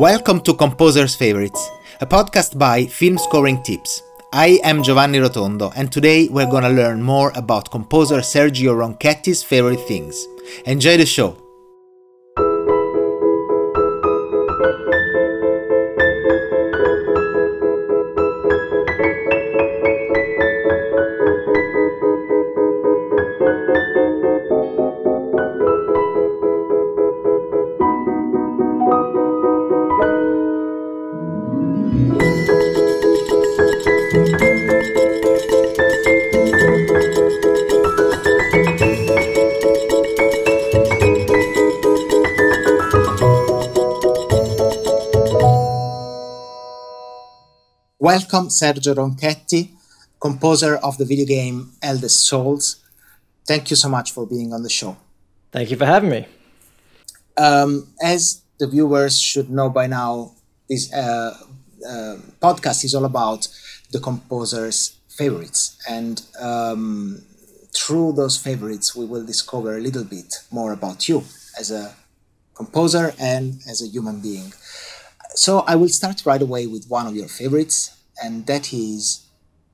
Welcome to Composer's Favorites, a podcast by Film Scoring Tips. I am Giovanni Rotondo, and today we're gonna learn more about composer Sergio Ronchetti's favorite things. Enjoy the show! Welcome, Sergio Ronchetti, composer of the video game Eldest Souls. Thank you so much for being on the show. Thank you for having me. As the viewers should know by now, this podcast is all about the composer's favorites. And through those favorites, we will discover a little bit more about you as a composer and as a human being. So I will start right away with one of your favorites, and that is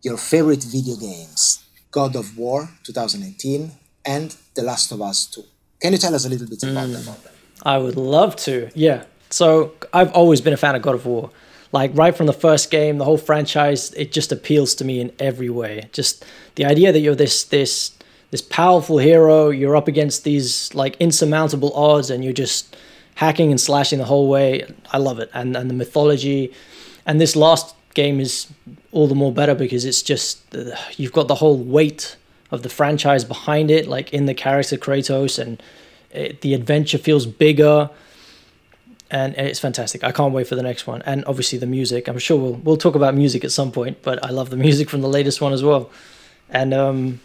your favorite video games, God of War 2018 and The Last of Us 2. Can you tell us a little bit about them? I would love to, yeah. So I've always been a fan of God of War. Like right from the first game, the whole franchise, it just appeals to me in every way. Just the idea that you're this powerful hero, you're up against these like insurmountable odds and you're just hacking and slashing the whole way. I love it. And the mythology. And this last game is all the more better because it's just, you've got the whole weight of the franchise behind it, like in the character Kratos, and the adventure feels bigger. And it's fantastic. I can't wait for the next one. And obviously the music. I'm sure we'll talk about music at some point, but I love the music from the latest one as well. And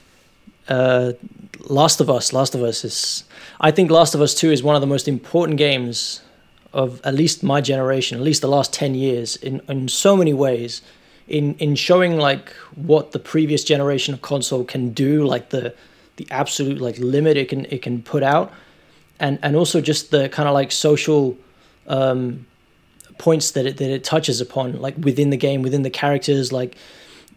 Last of Us is, I think Last of Us 2 is one of the most important games of at least my generation, at least the last 10 years in so many ways, in showing like what the previous generation of console can do, like the absolute like limit it can put out, and also just the kind of like social points that it touches upon, like within the game, within the characters. Like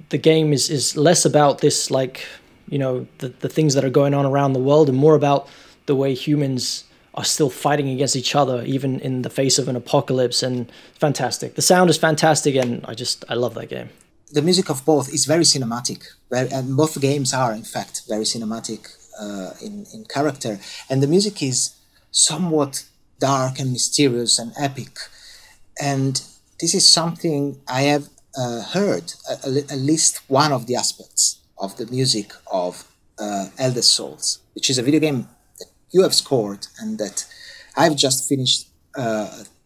the game is less about this like, you know, the things that are going on around the world, and more about the way humans are still fighting against each other, even in the face of an apocalypse. And fantastic. The sound is fantastic, and I love that game. The music of both is very cinematic, and both games are, in fact, very cinematic in character. And the music is somewhat dark and mysterious and epic. And this is something I have heard, at least one of the aspects of the music of Eldest Souls, which is a video game that you have scored and that I've just finished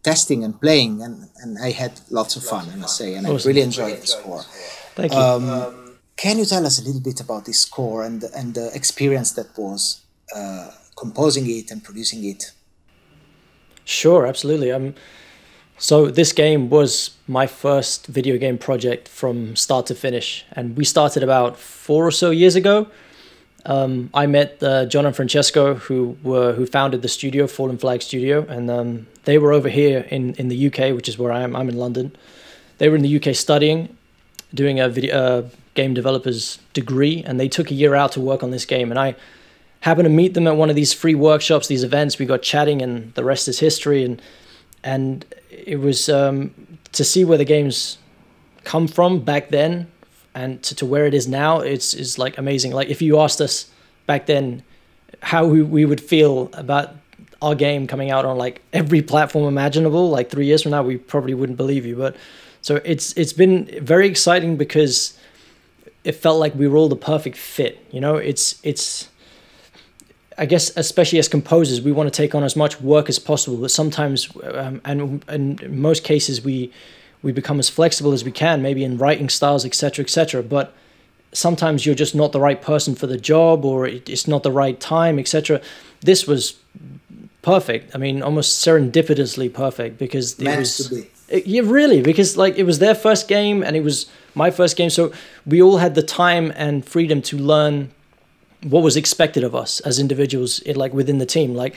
testing and playing, and I had lots of fun, I must say, and awesome. I really enjoyed the score. Thank you. Can you tell us a little bit about this score and the experience that was composing it and producing it? Sure, absolutely. So this game was my first video game project from start to finish, and we started about 4 or so years ago. I met John and Francesco, who founded the studio, Fallen Flag Studio, and they were over here in the UK, which is where I am. I'm in London. They were in the UK studying, doing a game developer's degree, and they took a year out to work on this game. And I happened to meet them at one of these free workshops, these events. We got chatting, and the rest is history. And it was to see where the game's come from back then and to where it is now, it's like amazing. Like if you asked us back then how we would feel about our game coming out on like every platform imaginable, like 3 years from now, we probably wouldn't believe you. But so it's been very exciting because it felt like we were all the perfect fit. You know, it's I guess, especially as composers, we want to take on as much work as possible, but sometimes, and in most cases, we become as flexible as we can, maybe in writing styles, etc., etc., but sometimes you're just not the right person for the job, or it's not the right time, etc. This was perfect. I mean, almost serendipitously perfect, because because like it was their first game, and it was my first game, so we all had the time and freedom to learn what was expected of us as individuals, within the team. Like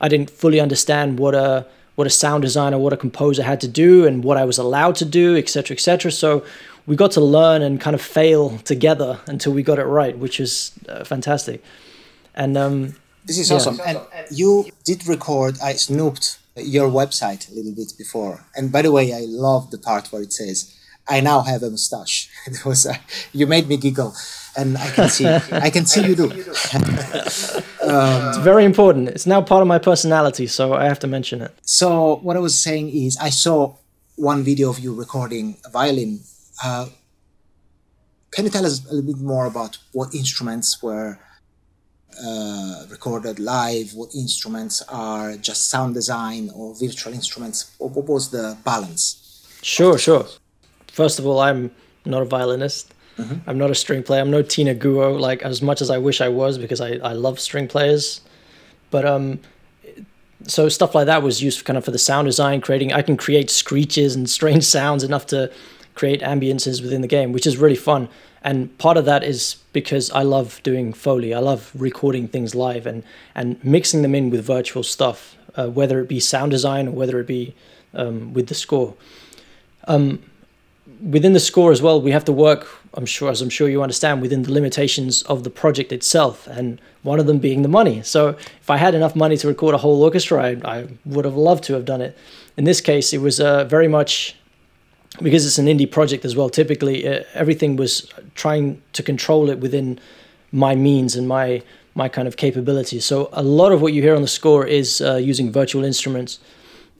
I didn't fully understand what a what a sound designer, what a composer had to do and what I was allowed to do, etc., etc. So we got to learn and kind of fail together until we got it right, which is fantastic. And this is awesome. And you did record, I snooped your website a little bit before. And by the way, I love the part where it says, I now have a mustache. It was you made me giggle, and I can see you do. It's very important. It's now part of my personality, so I have to mention it. So what I was saying is, I saw one video of you recording a violin. Can you tell us a little bit more about what instruments were recorded live? What instruments are just sound design or virtual instruments? What was the balance? Sure. First of all, I'm not a violinist. Mm-hmm. I'm not a string player. I'm no Tina Guo, like, as much as I wish I was, because I love string players. But so stuff like that was used kind of for the sound design, creating. I can create screeches and strange sounds enough to create ambiences within the game, which is really fun. And part of that is because I love doing Foley. I love recording things live and mixing them in with virtual stuff, whether it be sound design or whether it be with the score. Within the score as well, we have to work, as I'm sure you understand, within the limitations of the project itself, and one of them being the money. So if I had enough money to record a whole orchestra, I would have loved to have done it. In this case, it was very much, because it's an indie project as well, typically everything was trying to control it within my means and my kind of capabilities. So a lot of what you hear on the score is using virtual instruments,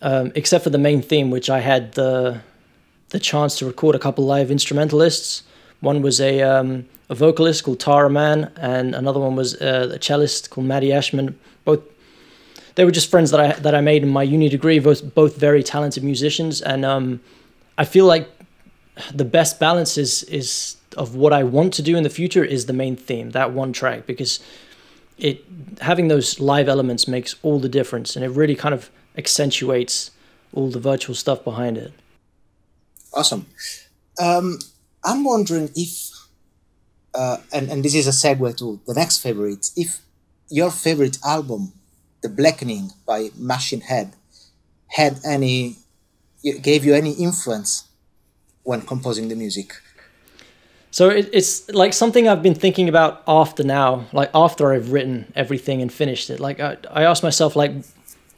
except for the main theme, which I had the chance to record a couple live instrumentalists. One was a vocalist called Tara Mann, and another one was a cellist called Maddie Ashman. Both, they were just friends that I made in my uni degree, both very talented musicians. And I feel like the best balance is of what I want to do in the future is the main theme, that one track, because it having those live elements makes all the difference, and it really kind of accentuates all the virtual stuff behind it. Awesome. I'm wondering if, and this is a segue to the next favorite, if your favorite album, The Blackening by Machine Head, gave you any influence when composing the music. So it's like something I've been thinking about after now, like after I've written everything and finished it. Like I asked myself, like,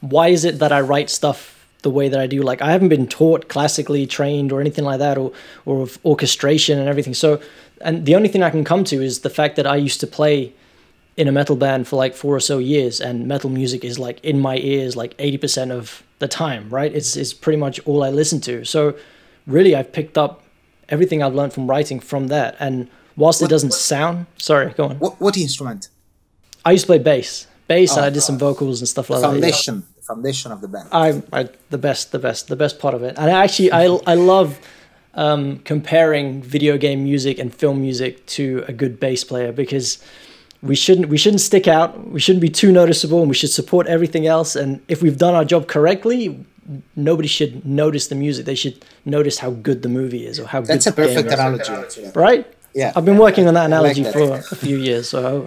why is it that I write stuff the way that I do? Like, I haven't been taught, classically trained or anything like that, or of orchestration and everything. So, and the only thing I can come to is the fact that I used to play in a metal band for like 4 or so years, and metal music is like in my ears like 80% of the time, right? It's pretty much all I listen to. So really, I've picked up everything I've learned from writing from that. And whilst go on. What instrument? I used to play bass, and I did some vocals and stuff like that. Foundation of the band. The best part of it. And actually, I love comparing video game music and film music to a good bass player, because we shouldn't stick out. We shouldn't be too noticeable, and we should support everything else. And if we've done our job correctly, nobody should notice the music. They should notice how good the movie is, or how good the game is. That's a perfect analogy, yeah. Right? Yeah. I've been working on that analogy for a few years. So,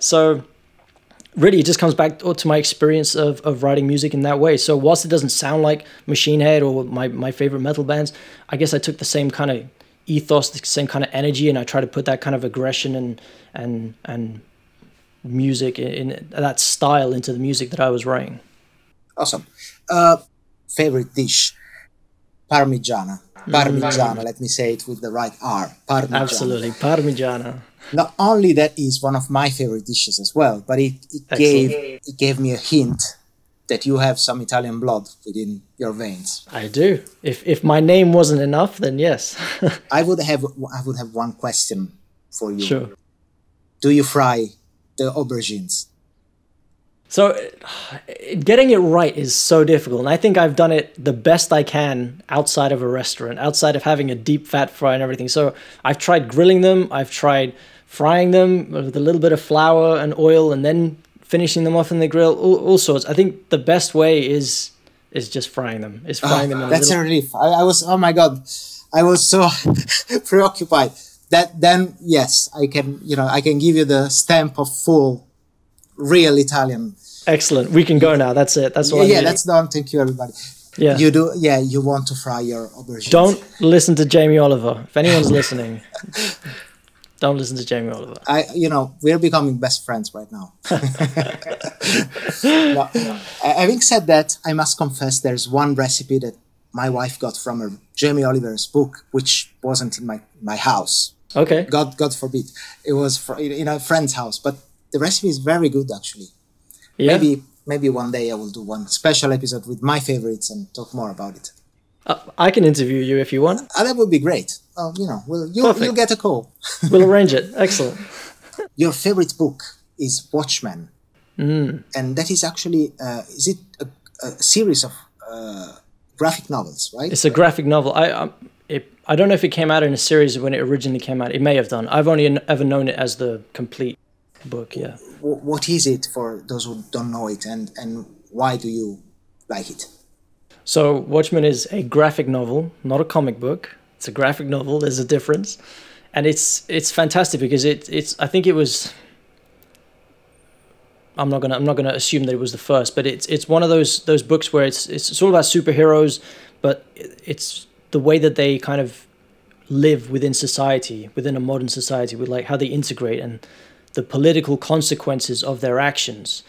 So. Really, it just comes back to my experience of writing music in that way. So whilst it doesn't sound like Machine Head or my favorite metal bands, I guess I took the same kind of ethos, the same kind of energy, and I try to put that kind of aggression and music in that style into the music that I was writing. Awesome. Favorite dish? Parmigiana. Parmigiana, let me say it with the right R. Parmigiana. Absolutely, Parmigiana. Not only that is one of my favorite dishes as well, but it gave me a hint that you have some Italian blood within your veins. I do. If my name wasn't enough, then yes. I would have one question for you. Sure. Do you fry the aubergines? So getting it right is so difficult, and I think I've done it the best I can outside of a restaurant, outside of having a deep fat fry and everything. So I've tried grilling them, I've tried frying them with a little bit of flour and oil, and then finishing them off in the grill, all sorts. I think the best way is just frying them. That's a relief. I was, oh my God, I was so preoccupied that then, yes, I can give you the stamp of full real Italian Excellent. We can go now. That's it. That's all. Yeah, that's done. Thank you, everybody. Yeah, you do. Yeah, you want to fry your aubergines. Don't listen to Jamie Oliver. If anyone's listening, don't listen to Jamie Oliver. We're becoming best friends right now. No. Having said that, I must confess there's one recipe that my wife got from her Jamie Oliver's book, which wasn't in my house. Okay. God forbid. It was in a friend's house, but the recipe is very good actually. Yeah. Maybe one day I will do one special episode with my favorites and talk more about it. I can interview you if you want. That would be great. You'll get a call. We'll arrange it. Excellent. Your favorite book is Watchmen. Mm. And that is actually, is it a series of graphic novels, right? It's a graphic novel. I don't know if it came out in a series when it originally came out. It may have done. I've only ever known it as the complete book, yeah. What is it for those who don't know it, and why do you like it? So Watchmen is a graphic novel, not a comic book. It's a graphic novel. There's a difference, and it's fantastic because it's. I think it was. I'm not gonna assume that it was the first, but it's one of those books where it's all about superheroes, but it's the way that they kind of live within society, within a modern society, with like how they integrate and the political consequences of their actions,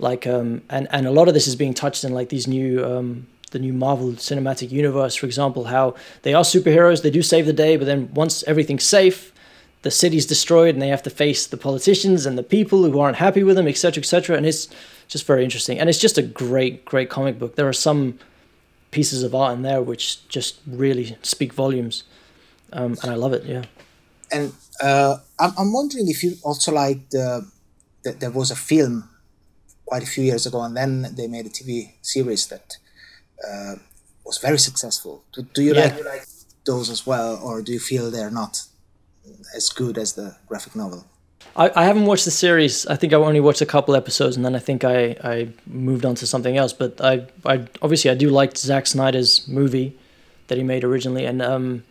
like and a lot of this is being touched in like these new the new Marvel Cinematic Universe, for example, how they are superheroes, they do save the day, but then once everything's safe, the city's destroyed and they have to face the politicians and the people who aren't happy with them, etc., etc. And it's just very interesting, and it's just a great comic book. There are some pieces of art in there which just really speak volumes, and I love it. Yeah. And I'm wondering if you also like that there was a film quite a few years ago, and then they made a TV series that was very successful. Do you like those as well, or do you feel they're not as good as the graphic novel? I haven't watched the series. I think I only watched a couple episodes, and then I think I moved on to something else. But I obviously I do like Zack Snyder's movie that he made originally, and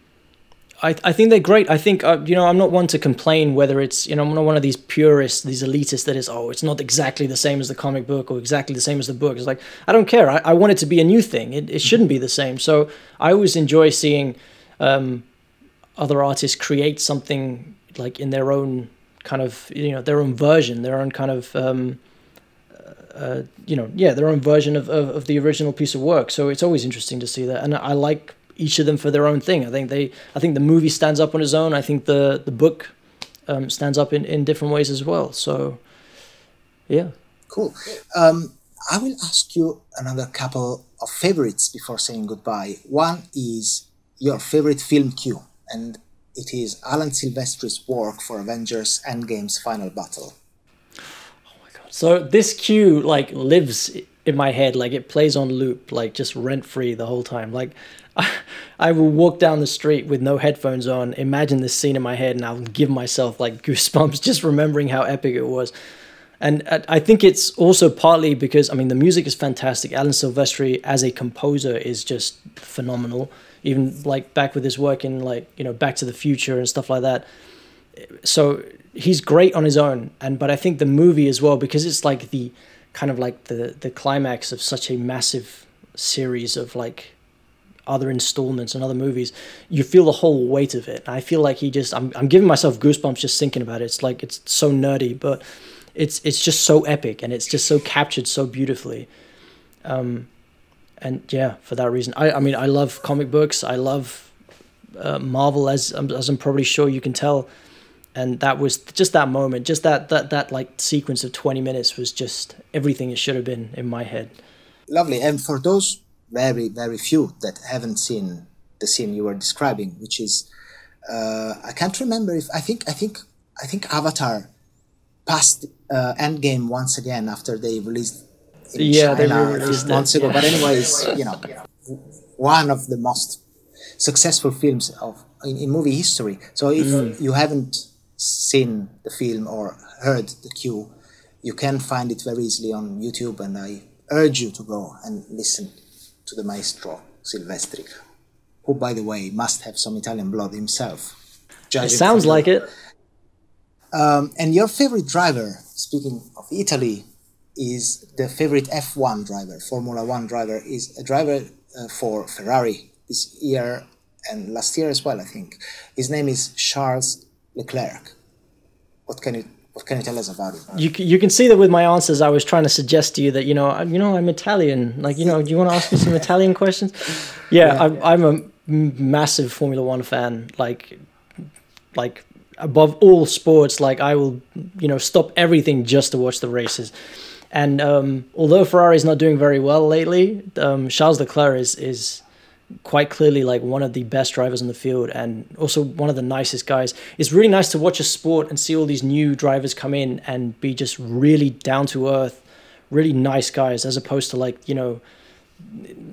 I think they're great. I think, I'm not one to complain whether it's, I'm not one of these purists, these elitists that is, it's not exactly the same as the comic book or exactly the same as the book. It's like, I don't care. I want it to be a new thing. It shouldn't be the same. So I always enjoy seeing other artists create something like in their own kind of, their own version, their own kind of, their own version of the original piece of work. So it's always interesting to see that. And I like each of them for their own thing. I think the movie stands up on its own. I think the book stands up in different ways as well. So, yeah. Cool. I will ask you another couple of favorites before saying goodbye. One is your favorite film cue, and it is Alan Silvestri's work for Avengers Endgame's final battle. Oh my God. So this cue like lives in my head, like it plays on loop, like just rent-free the whole time. Like I will walk down the street with no headphones on, imagine this scene in my head, and I'll give myself like goosebumps just remembering how epic it was. And I think it's also partly because, the music is fantastic. Alan Silvestri as a composer is just phenomenal. Even like back with his work in like, Back to the Future and stuff like that. So he's great on his own. But I think the movie as well, because it's like the kind of like the climax of such a massive series of like other installments and other movies, you feel the whole weight of it. I feel like I'm giving myself goosebumps just thinking about it. It's like, it's so nerdy, but it's just so epic, and it's just so captured so beautifully. And yeah, for that reason, I love comic books. I love Marvel, as I'm probably sure you can tell. And that was just that moment, just that like sequence of 20 minutes was just everything it should have been in my head. Lovely. And for those very, very few that haven't seen the scene you were describing, which is I can't remember if I think Avatar passed Endgame once again after they released in China a few months ago. Yeah. But anyways, one of the most successful films in movie history. So if you haven't seen the film or heard the cue, you can find it very easily on YouTube, and I urge you to go and listen to the maestro Silvestri, who, by the way, must have some Italian blood himself. It sounds like it. And your favorite driver, speaking of Italy, is the favorite F1 driver, Formula One driver, is a driver for Ferrari this year and last year as well, I think. His name is Charles Leclerc. What can you tell us about it? You can see that with my answers, I was trying to suggest to you that, I'm Italian. Like, do you want to ask me some Italian questions? Yeah. I'm a massive Formula One fan. Like above all sports, like I will, stop everything just to watch the races. And although Ferrari's not doing very well lately, Charles Leclerc is quite clearly like one of the best drivers on the field and also one of the nicest guys. It's really nice to watch a sport and see all these new drivers come in and be just really down to earth, really nice guys, as opposed to like, in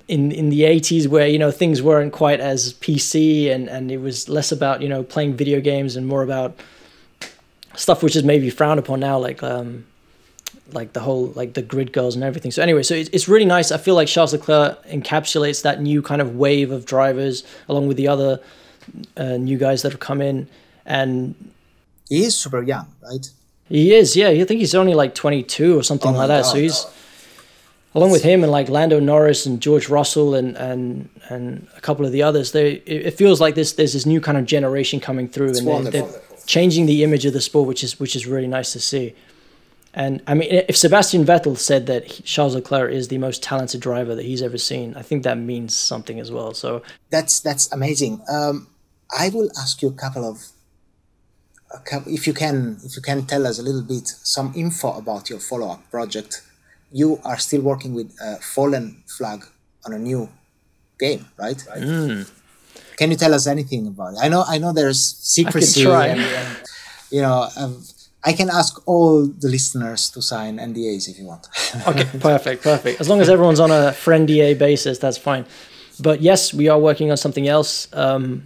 the 80s where, things weren't quite as PC and it was less about, playing video games and more about stuff which is maybe frowned upon now, like the whole, like the grid girls and everything. So anyway, so it's really nice. I feel like Charles Leclerc encapsulates that new kind of wave of drivers along with the other new guys that have come in. And he is super young, right? He is, yeah. I think he's only like 22 or something like that. God, so he's, along with him and like Lando Norris and George Russell and a couple of the others, it feels like there's this new kind of generation coming through. It's they're changing the image of the sport, which is really nice to see. And I mean, if Sebastian Vettel said that Charles Leclerc is the most talented driver that he's ever seen, I think that means something as well. So that's amazing. I will ask you a couple, if you can tell us a little bit some info about your follow-up project. You are still working with Fallen Flag on a new game, right? Mm. Can you tell us anything about it? I know there's secrecy. I can try. And I can ask all the listeners to sign NDAs if you want. Okay, perfect. As long as everyone's on a friend NDA basis, that's fine. But yes, we are working on something else. I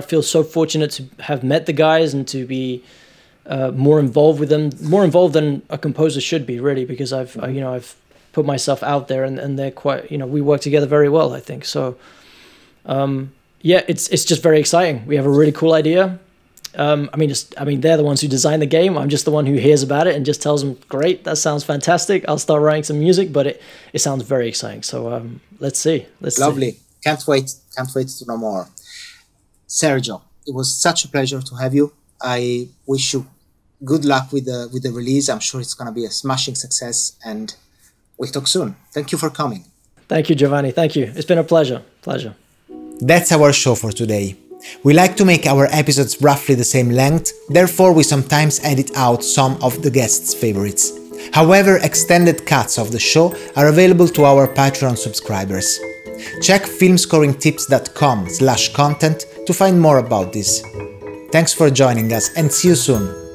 feel so fortunate to have met the guys and to be more involved with them, more involved than a composer should be, really, because I've put myself out there, and they're quite, we work together very well, I think. So, it's just very exciting. We have a really cool idea. They're the ones who designed the game. I'm just the one who hears about it and just tells them, great, that sounds fantastic. I'll start writing some music, but it sounds very exciting. So let's see. Lovely. See. Can't wait to know more. Sergio, it was such a pleasure to have you. I wish you good luck with the release. I'm sure it's going to be a smashing success, and we'll talk soon. Thank you for coming. Thank you, Giovanni. Thank you. It's been a pleasure. That's our show for today. We like to make our episodes roughly the same length, therefore we sometimes edit out some of the guests' favorites. However, extended cuts of the show are available to our Patreon subscribers. Check filmscoringtips.com/content to find more about this. Thanks for joining us and see you soon!